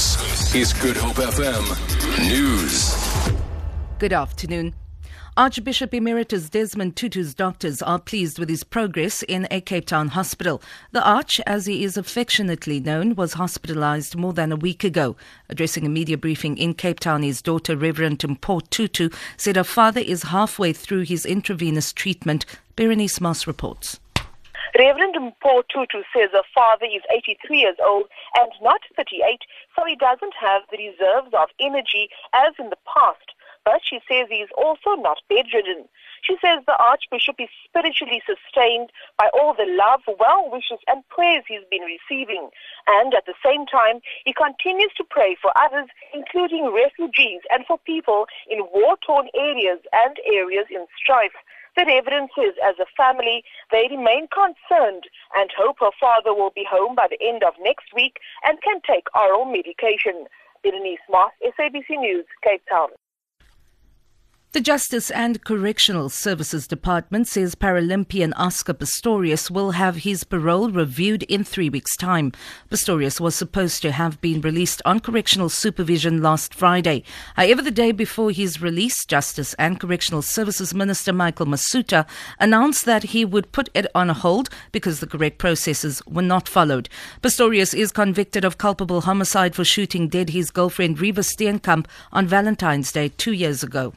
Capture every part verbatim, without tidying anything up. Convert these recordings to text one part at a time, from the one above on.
This is Good Hope F M News. Good afternoon. Archbishop Emeritus Desmond Tutu's doctors are pleased with his progress in a Cape Town hospital. The Arch, as he is affectionately known, was hospitalized more than a week ago. Addressing a media briefing in Cape Town, his daughter, Reverend Mpho Tutu, said her father is halfway through his intravenous treatment. Berenice Moss reports. Reverend Mpho Tutu says her father is eighty-three years old and not thirty-eight, so he doesn't have the reserves of energy as in the past. But she says he is also not bedridden. She says the Archbishop is spiritually sustained by all the love, well wishes and prayers he's been receiving. And at the same time, he continues to pray for others, including refugees and for people in war-torn areas and areas in strife. The Reverend says as a family, they remain concerned and hope her father will be home by the end of next week and can take oral medication. Berenice Moss, S A B C News, Cape Town. The Justice and Correctional Services Department says Paralympian Oscar Pistorius will have his parole reviewed in three weeks' time. Pistorius was supposed to have been released on correctional supervision last Friday. However, the day before his release, Justice and Correctional Services Minister Michael Masutha announced that he would put it on hold because the correct processes were not followed. Pistorius is convicted of culpable homicide for shooting dead his girlfriend Reeva Steenkamp on Valentine's Day two years ago.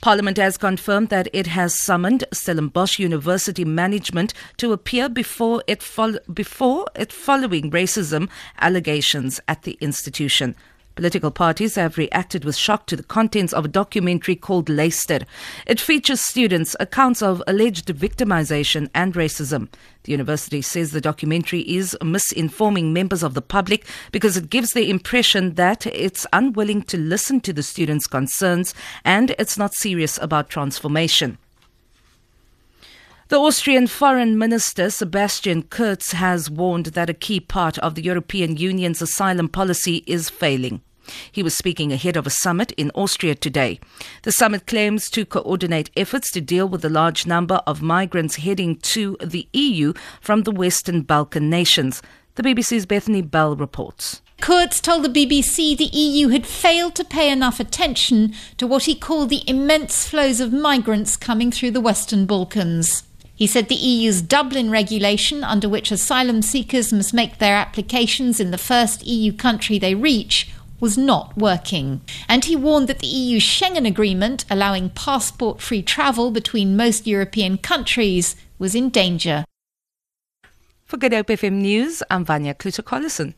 Parliament has confirmed that it has summoned Stellenbosch University management to appear before it fol- before it following racism allegations at the institution. Political parties have reacted with shock to the contents of a documentary called LASTER. It features students' accounts of alleged victimization and racism. The university says the documentary is misinforming members of the public because it gives the impression that it's unwilling to listen to the students' concerns and it's not serious about transformation. The Austrian Foreign Minister Sebastian Kurtz has warned that a key part of the European Union's asylum policy is failing. He was speaking ahead of a summit in Austria today. The summit claims to coordinate efforts to deal with the large number of migrants heading to the E U from the Western Balkan nations. The B B C's Bethany Bell reports. Kurtz told the B B C the E U had failed to pay enough attention to what he called the immense flows of migrants coming through the Western Balkans. He said the E U's Dublin regulation, under which asylum seekers must make their applications in the first E U country they reach, was not working. And he warned that the E U Schengen agreement, allowing passport-free travel between most European countries, was in danger. For Good Hope F M News, I'm Vanya Kluter-Collison.